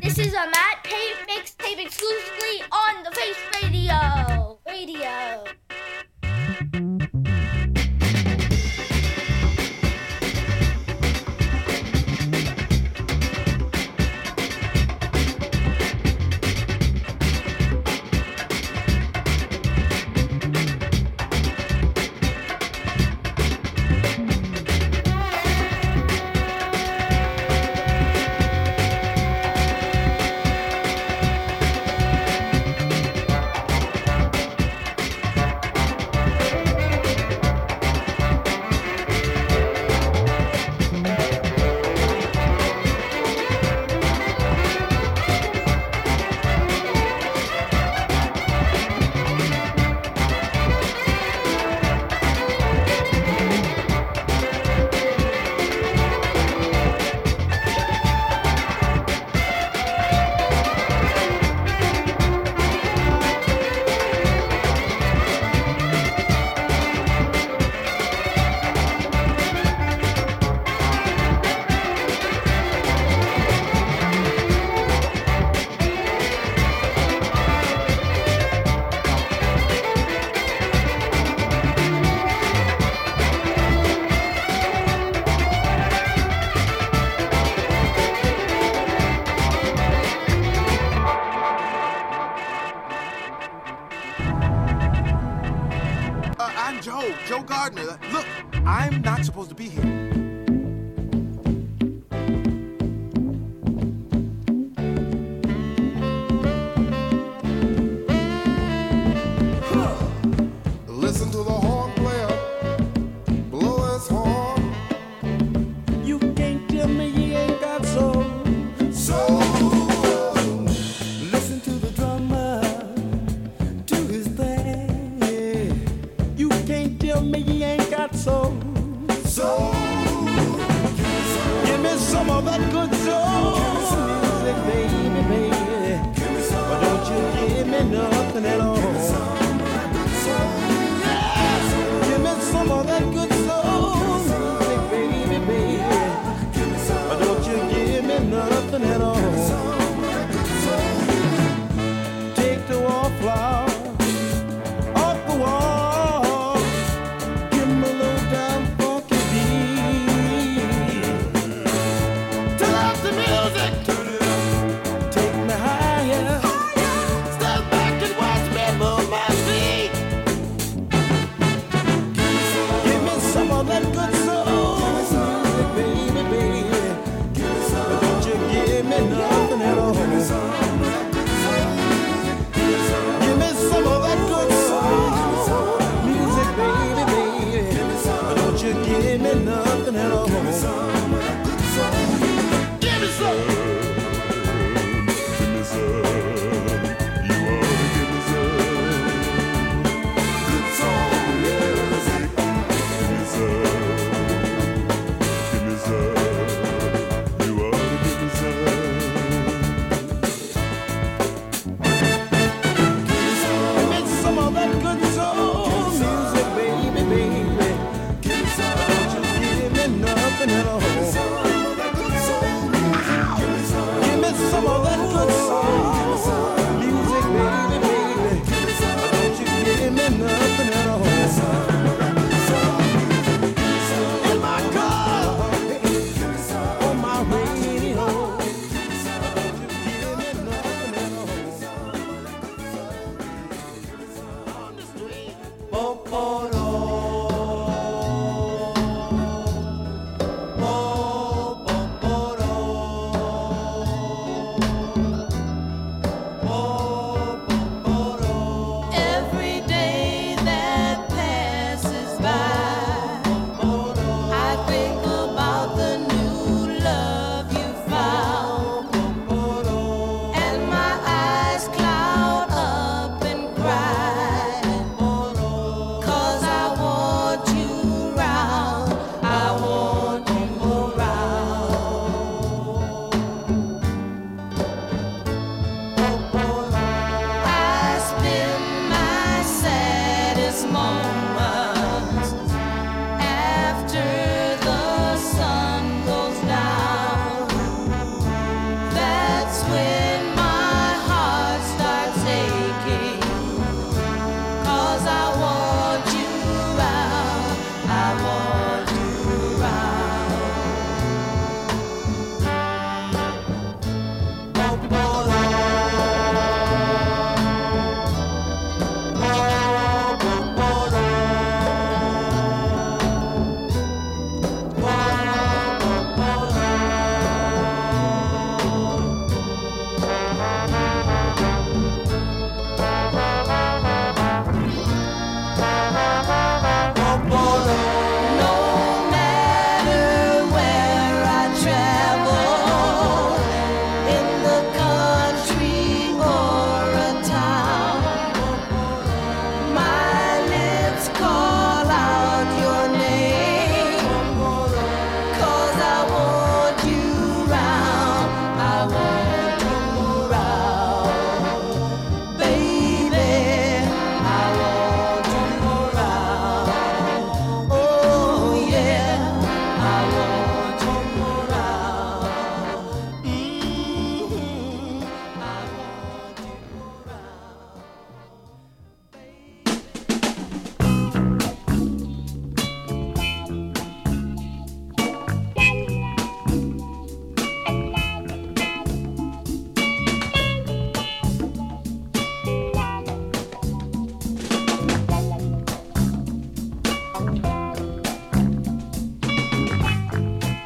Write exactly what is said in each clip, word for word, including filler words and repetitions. This is a Matt Tape Mixtape exclusively on The Face Radio. Radio. Music. Take me higher. Higher. Step back and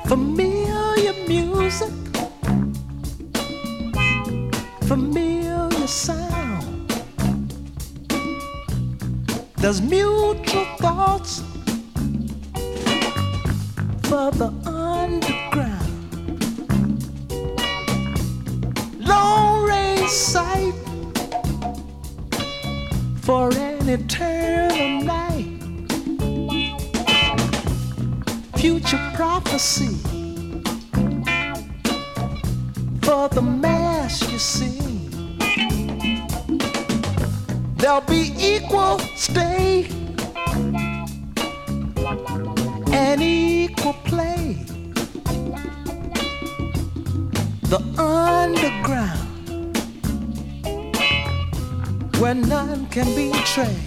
Familiar music, familiar sound. There's mutual thoughts for the underground. Long range sight for an eternal night. Future prophecy for the mass, you see. There'll be equal stay and equal play. The underground where none can be betrayed.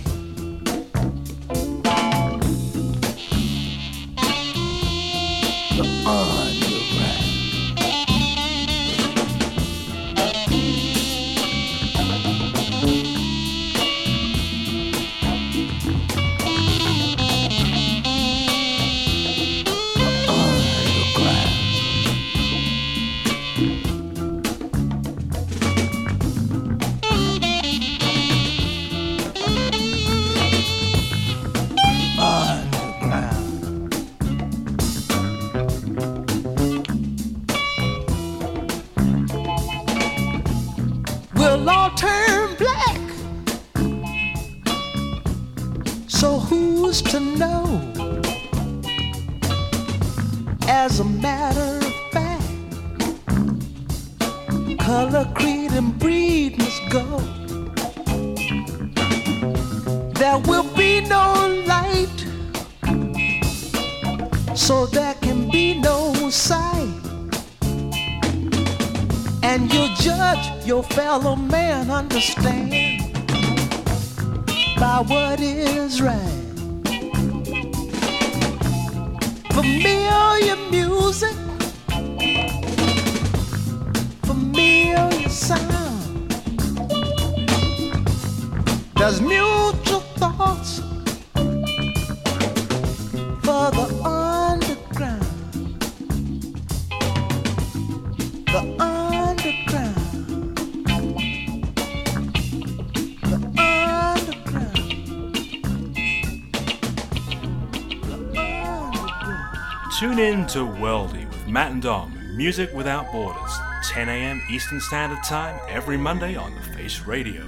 Fellow man, understand by what is right. Familiar music, familiar sound. There's mutual thoughts for the underground. The underground. Tune in to Worldie with Matt and Dom, Music Without Borders, ten a.m. Eastern Standard Time every Monday on The Face Radio.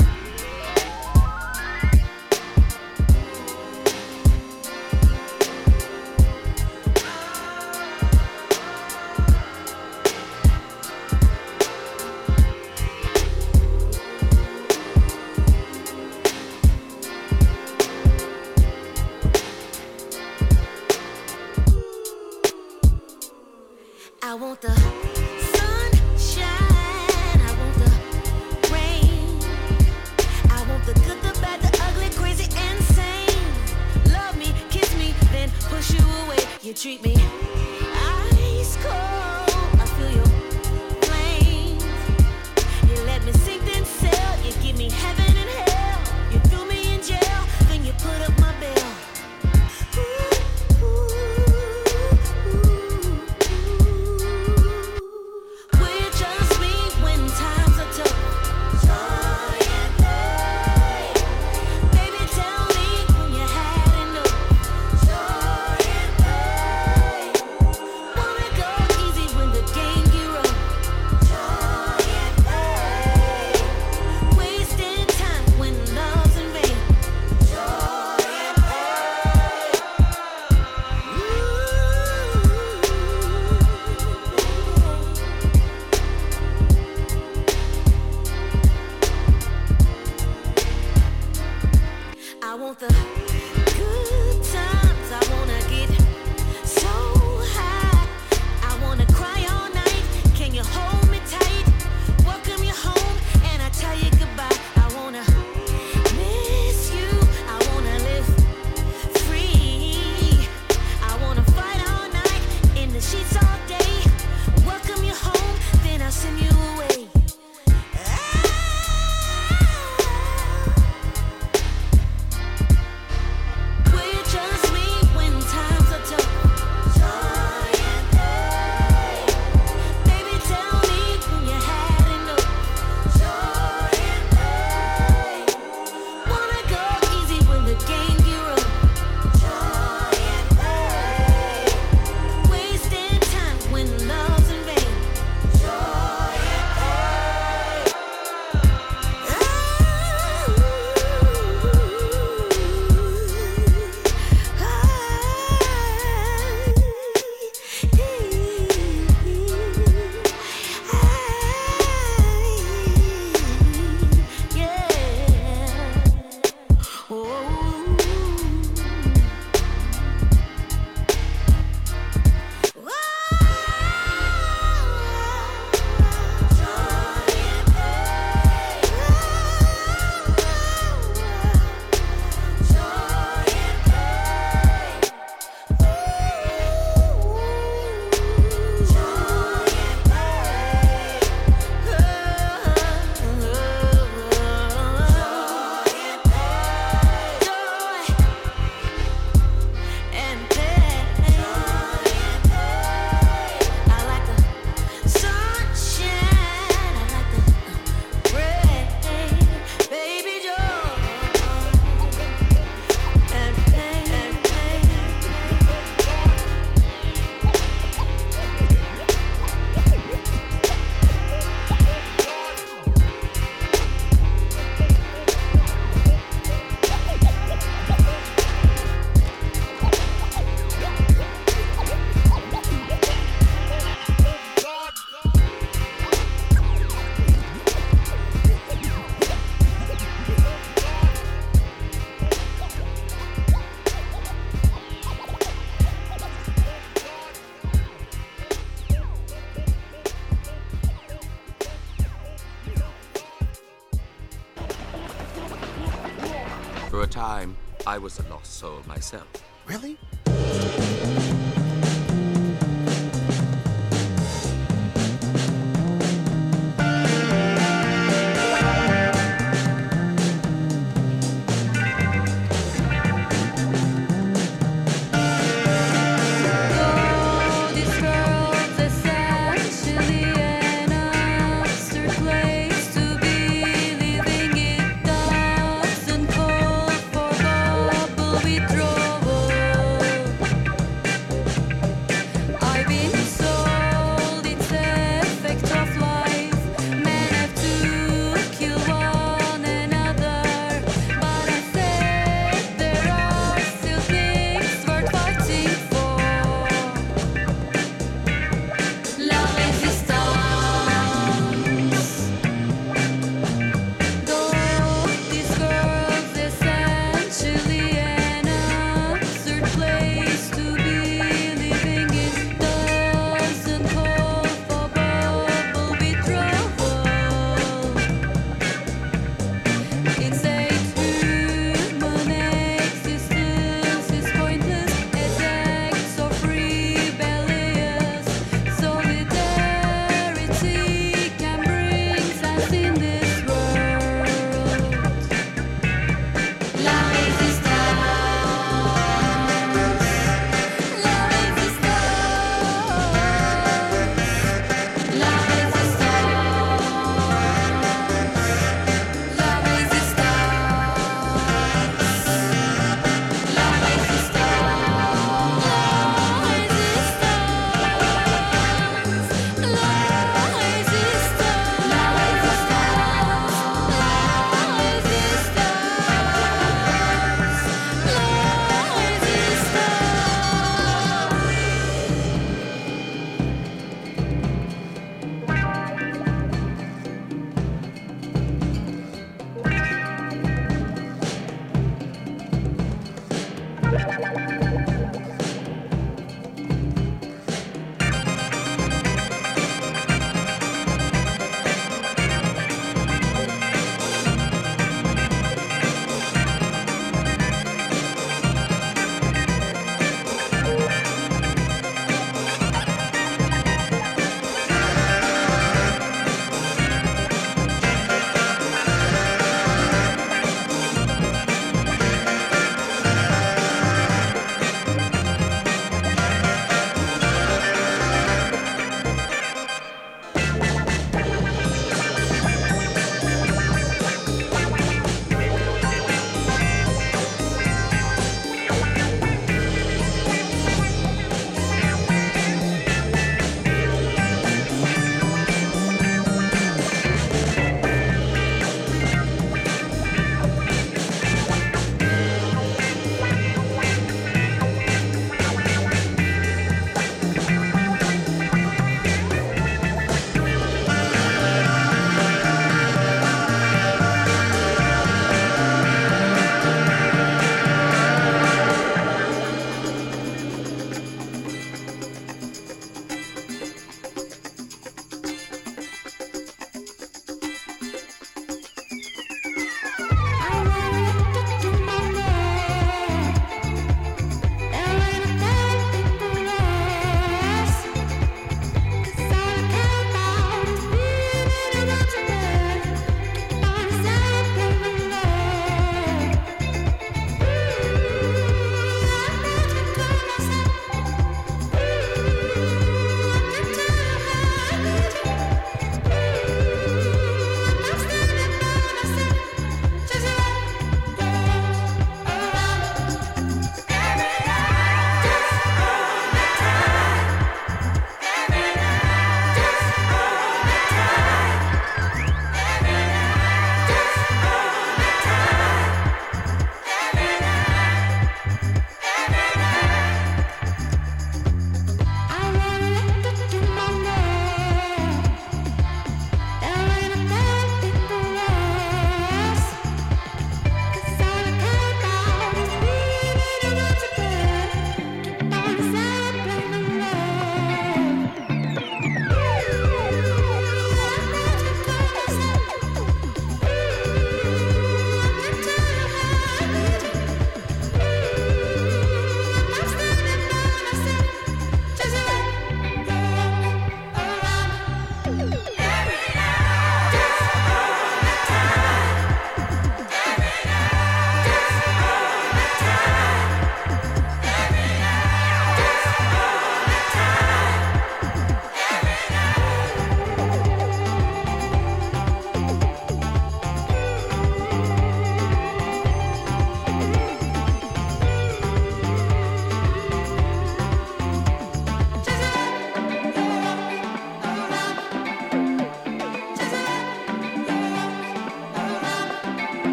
I was a lost soul myself. Really?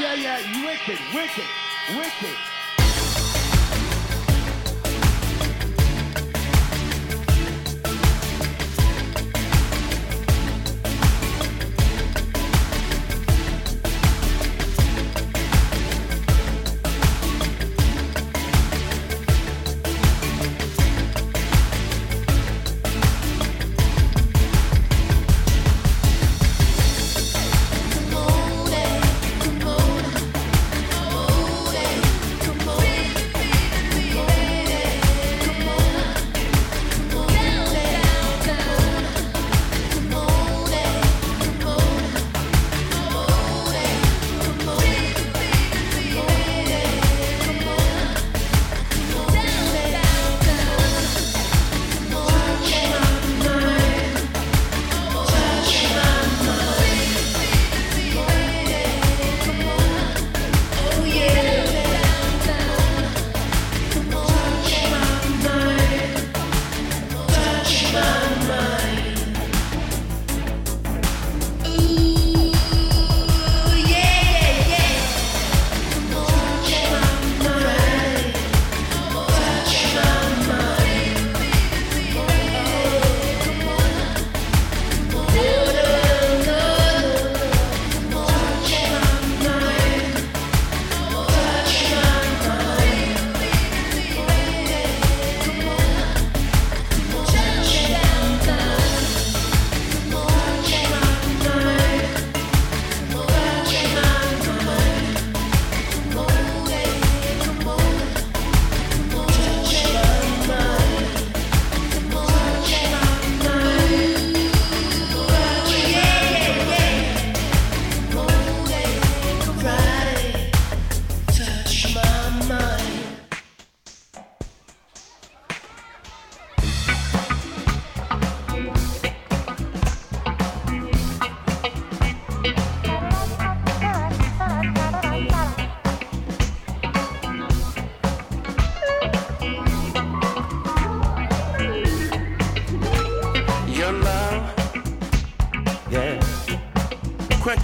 Yeah, yeah, wicked, wicked, wicked.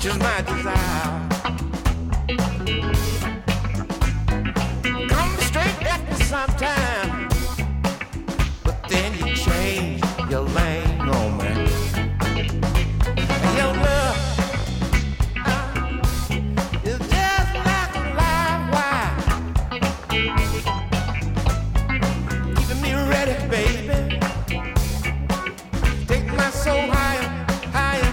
Just my desire. Come straight at me sometime, but then you change your lane on me. Your love uh, is just like a live wire, keeping me ready, baby. Take my soul higher. Higher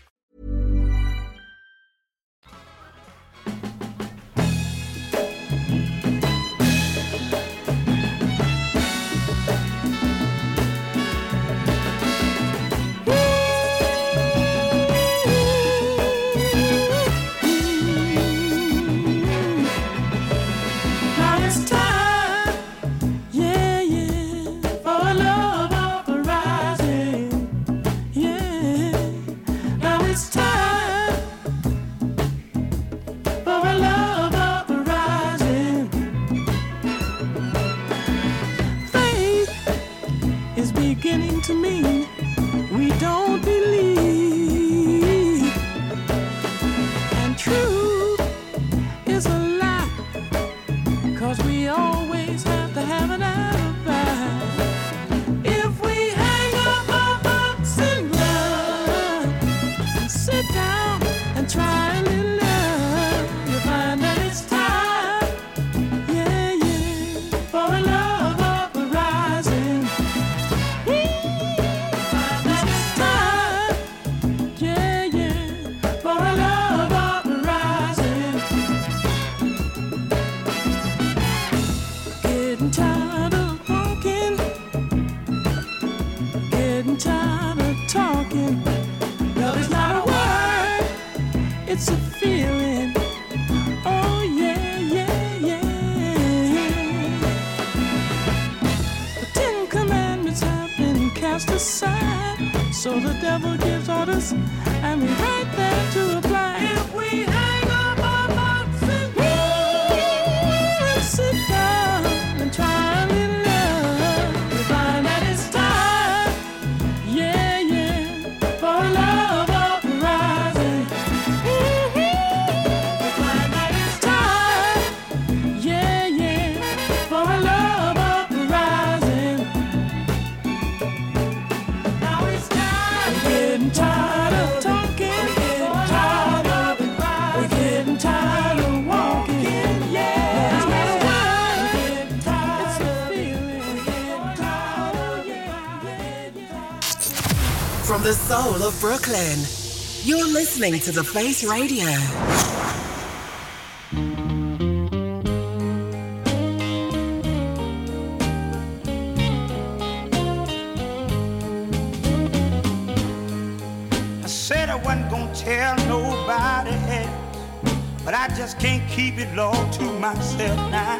From the soul of Brooklyn, you're listening to The Face Radio. I said I wasn't gonna tell nobody else, but I just can't keep it all to myself now.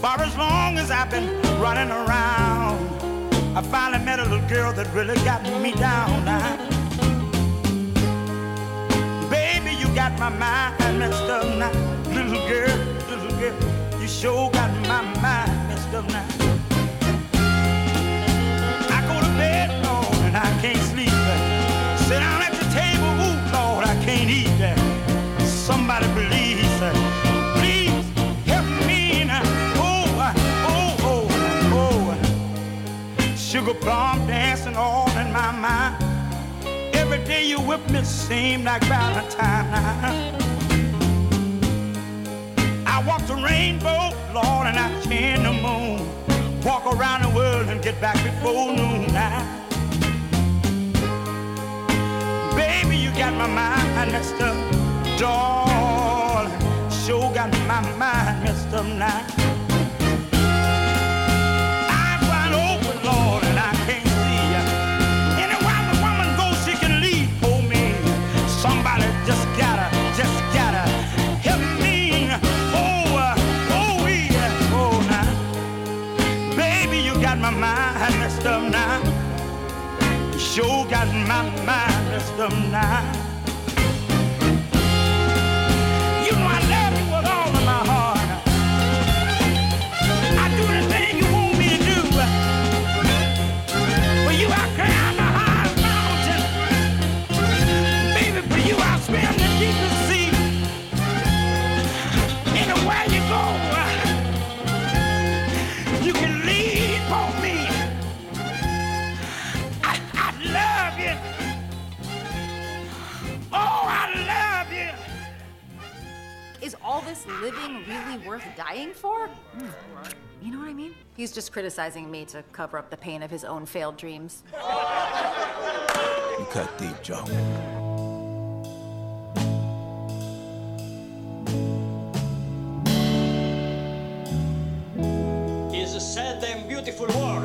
For as long as I've been running around, I finally met a little girl that really got me down now. Baby, you got my mind messed up now. Little girl, little girl, you sure got my mind messed up now. I go to bed, Lord, and I can't sleep. Sit down at the table, ooh, Lord, I can't eat that. Somebody believes that. Sugar plum dancing all in my mind. Every day you whip me seem like Valentine. I walk the rainbow, Lord, and I can the moon. Walk around the world and get back before noon now. Baby, you got my mind messed up, darling. Sure got my mind messed up now. Lord, and I can't see ya. And a woman goes messed up now. You sure got my mind messed up now. You know I love you with all of my heart. I do the thing you want me to do. For you I climb the highest mountain. Baby, for you I swim the deepest sea. Anywhere you go. Is all this living really worth dying for? Mm. You know what I mean? He's just criticizing me to cover up the pain of his own failed dreams. You cut deep, Joe. It's a sad and beautiful world.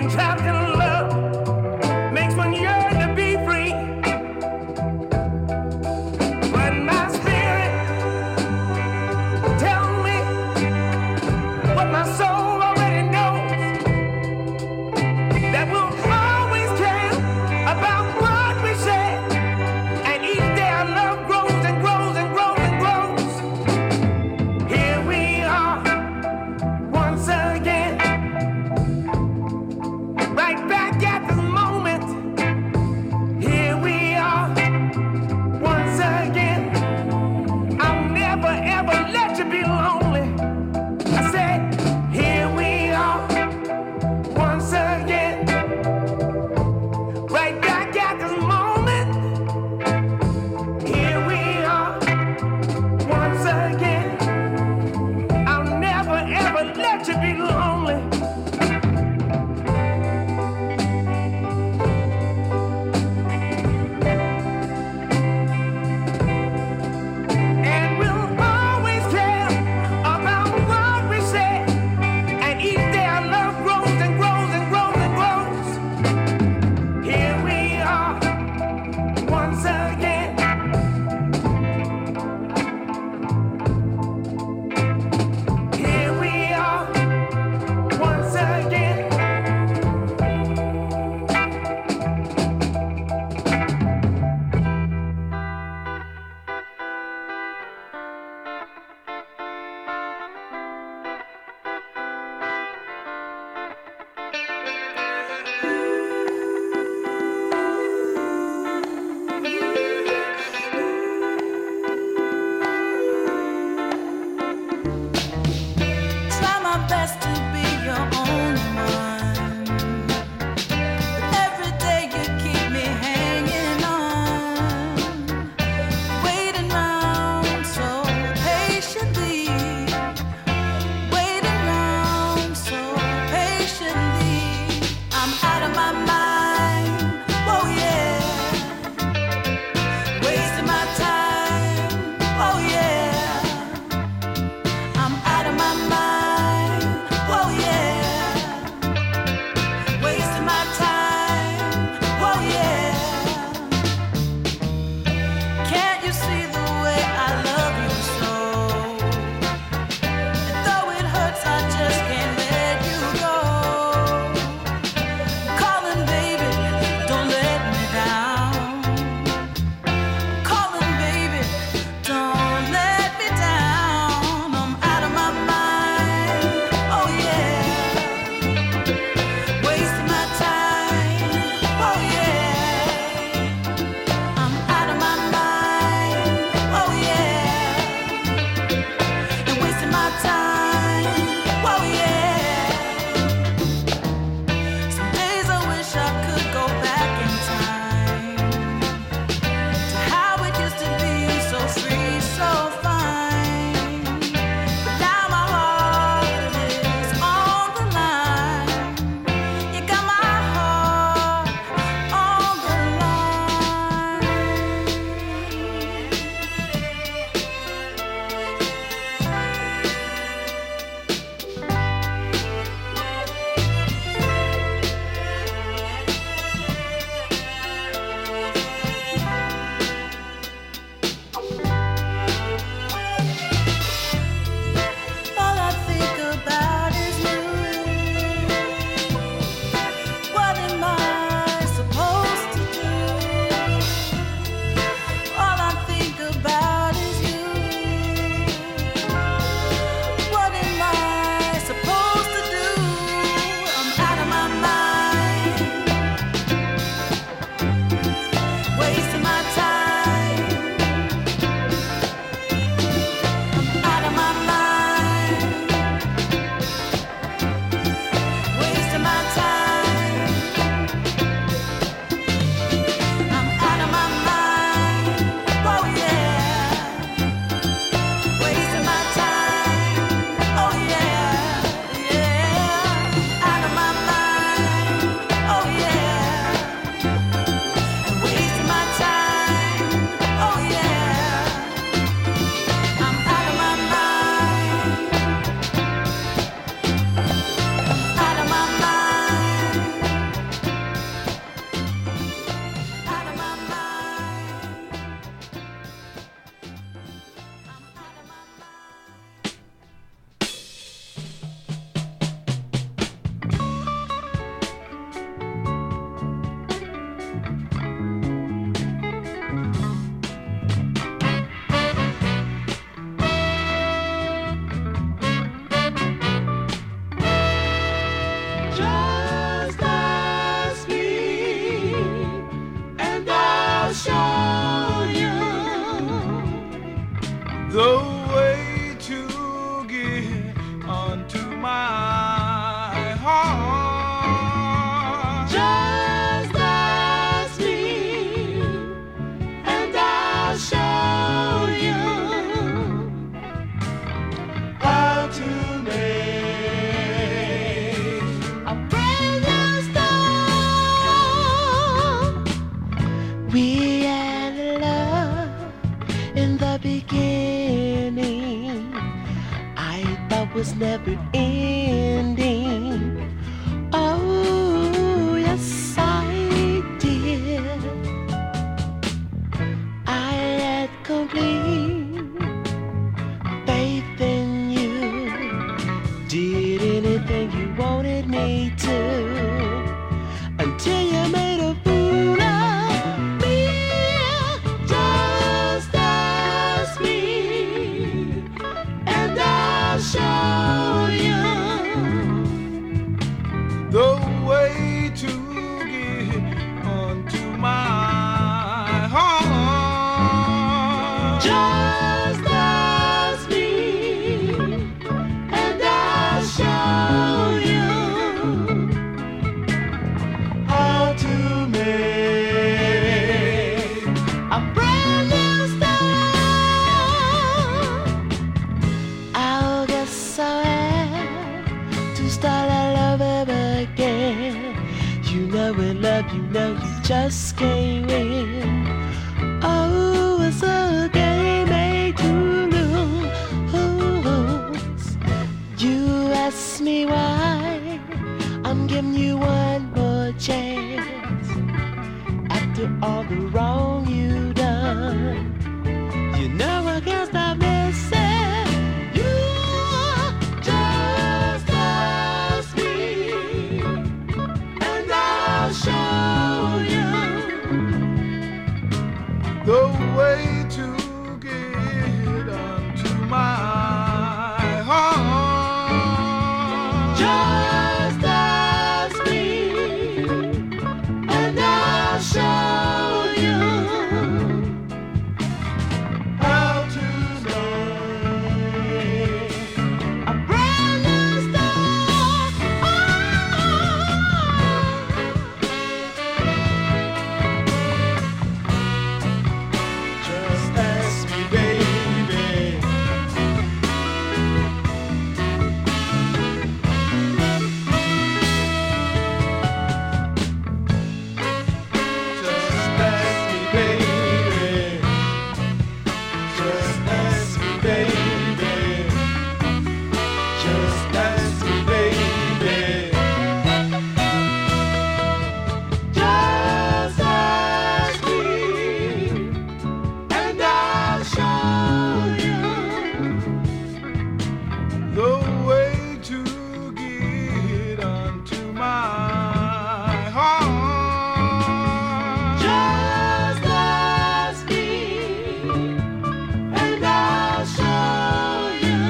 being trapped in love makes one yearn to be free. But my spirit tells me what my soul already knows, that we'll always care about what we share, and each day our love grows and grows and grows and grows. Here we are once again. Right Just ask me, and I'll show you the way to get onto my heart. Just ask me, and I'll show you how to make. We had love in the beginning, I thought was never ending. Oh, yes, I did. I had complete faith in you. Did anything you wanted me to, until you made a fool of. Show you the way to get onto my heart. Just ask me, and I'll show you how to make a brand new start. I'll So I had to start all over again. You know we love, you know you just can't win. Oh, it's a game made to lose. You ask me why, I'm giving you one more chance. After all the wrong you done, you know I can't stop missing. Show you the way to get onto my heart. Just ask me, and I'll show you how to make a brand new start. Oh. Just ask me, and I'll show you the way to get onto my heart. Just ask me, and I'll show you how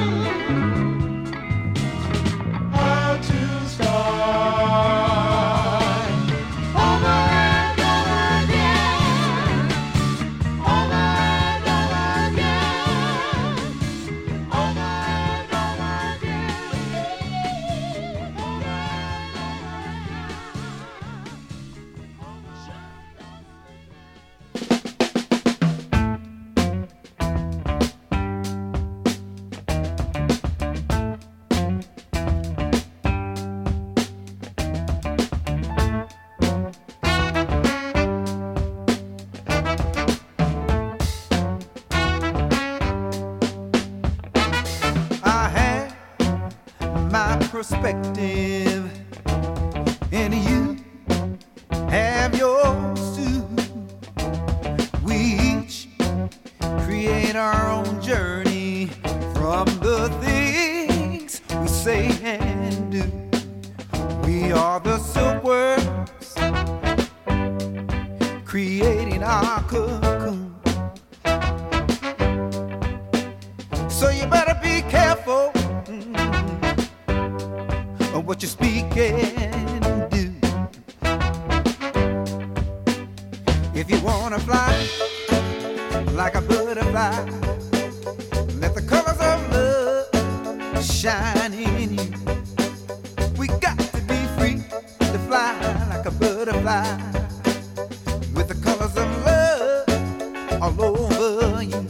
to start. Over and over again. Over and over again. Over and over again. Over and over again. I had my perspective, and you have yours too. We each create our own journey from the things we say and do. We are the silkworms, creating our cocoon. So you better be careful mm, of what you speak. can do. If you wanna fly like a butterfly, let the colors of love shine in you. We got to be free to fly like a butterfly, with the colors of love all over you.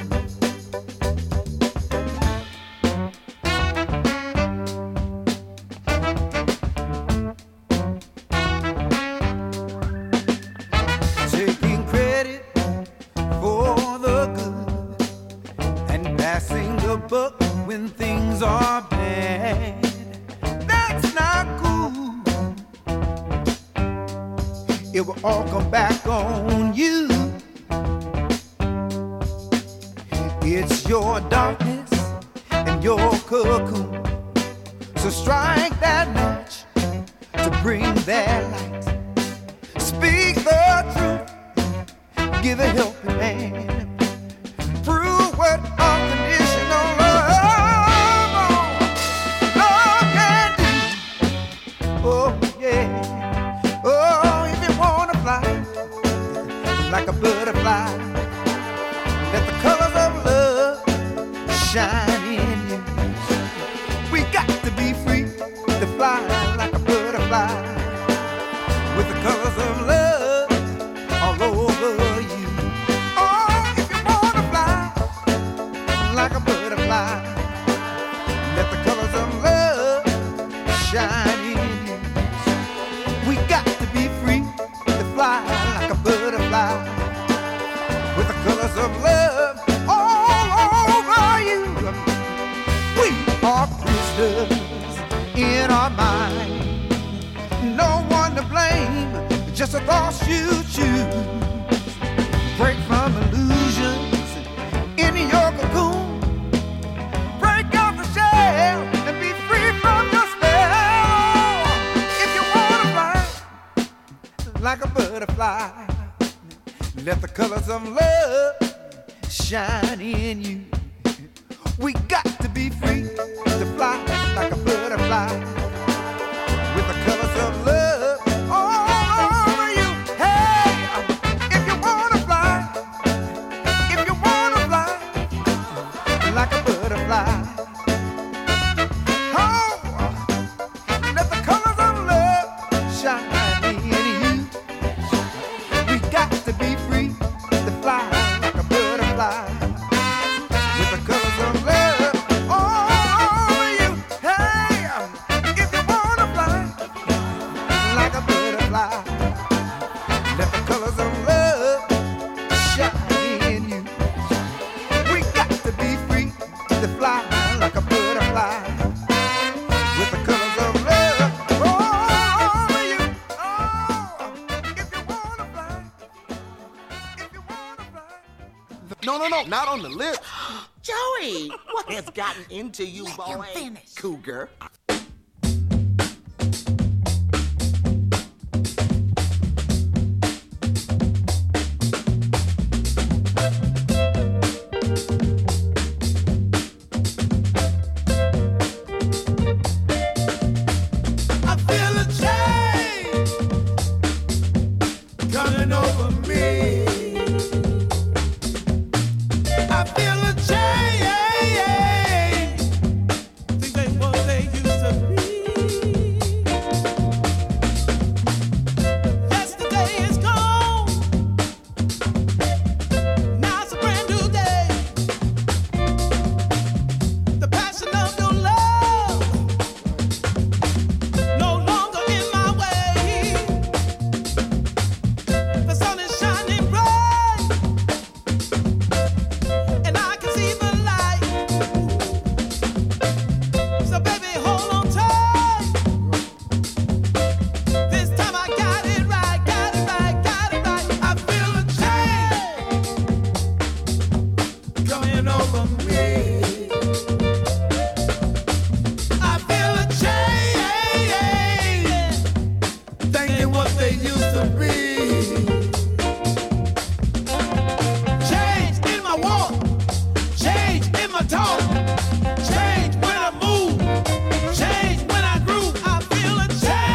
Not on the lip. Joey, what has gotten into you, Let boy? Finish. Cougar. Talk, change when I move, change when I groove, I feel a change.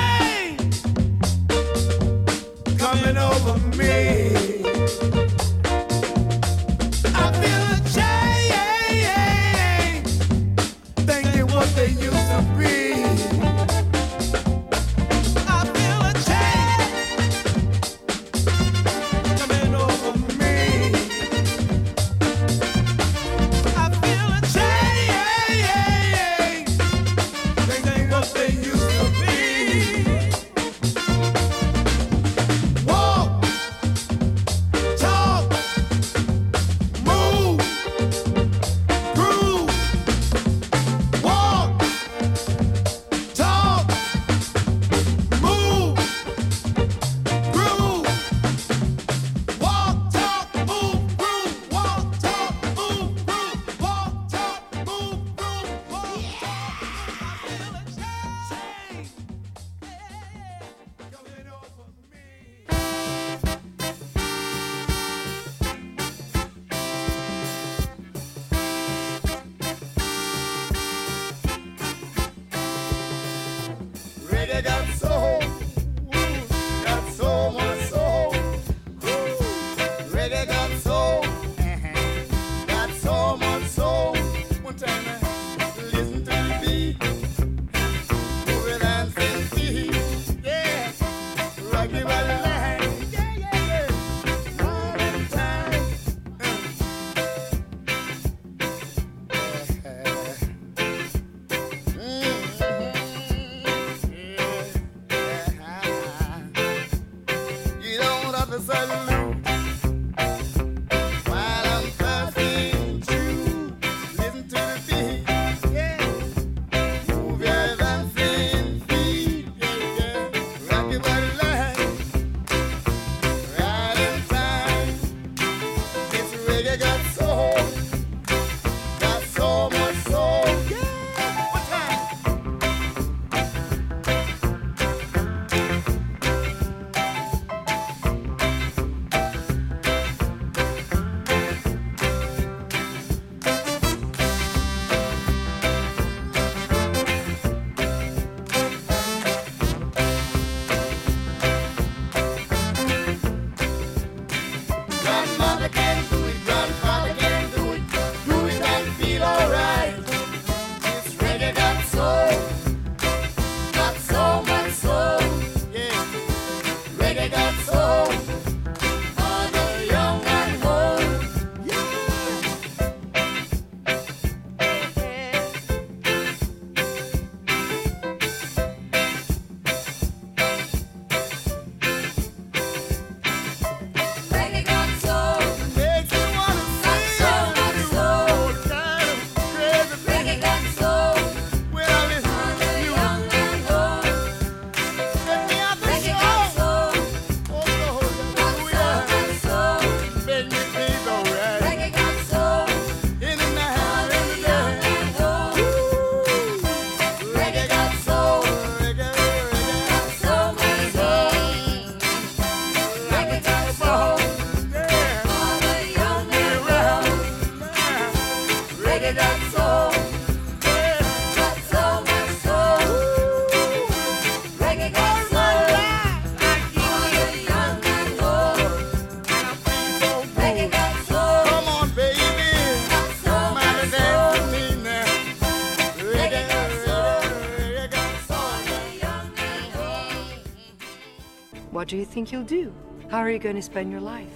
What do you think you'll do? How are you going to spend your life?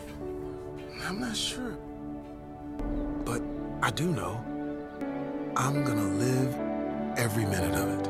I'm not sure. But I do know. I'm going to live every minute of it.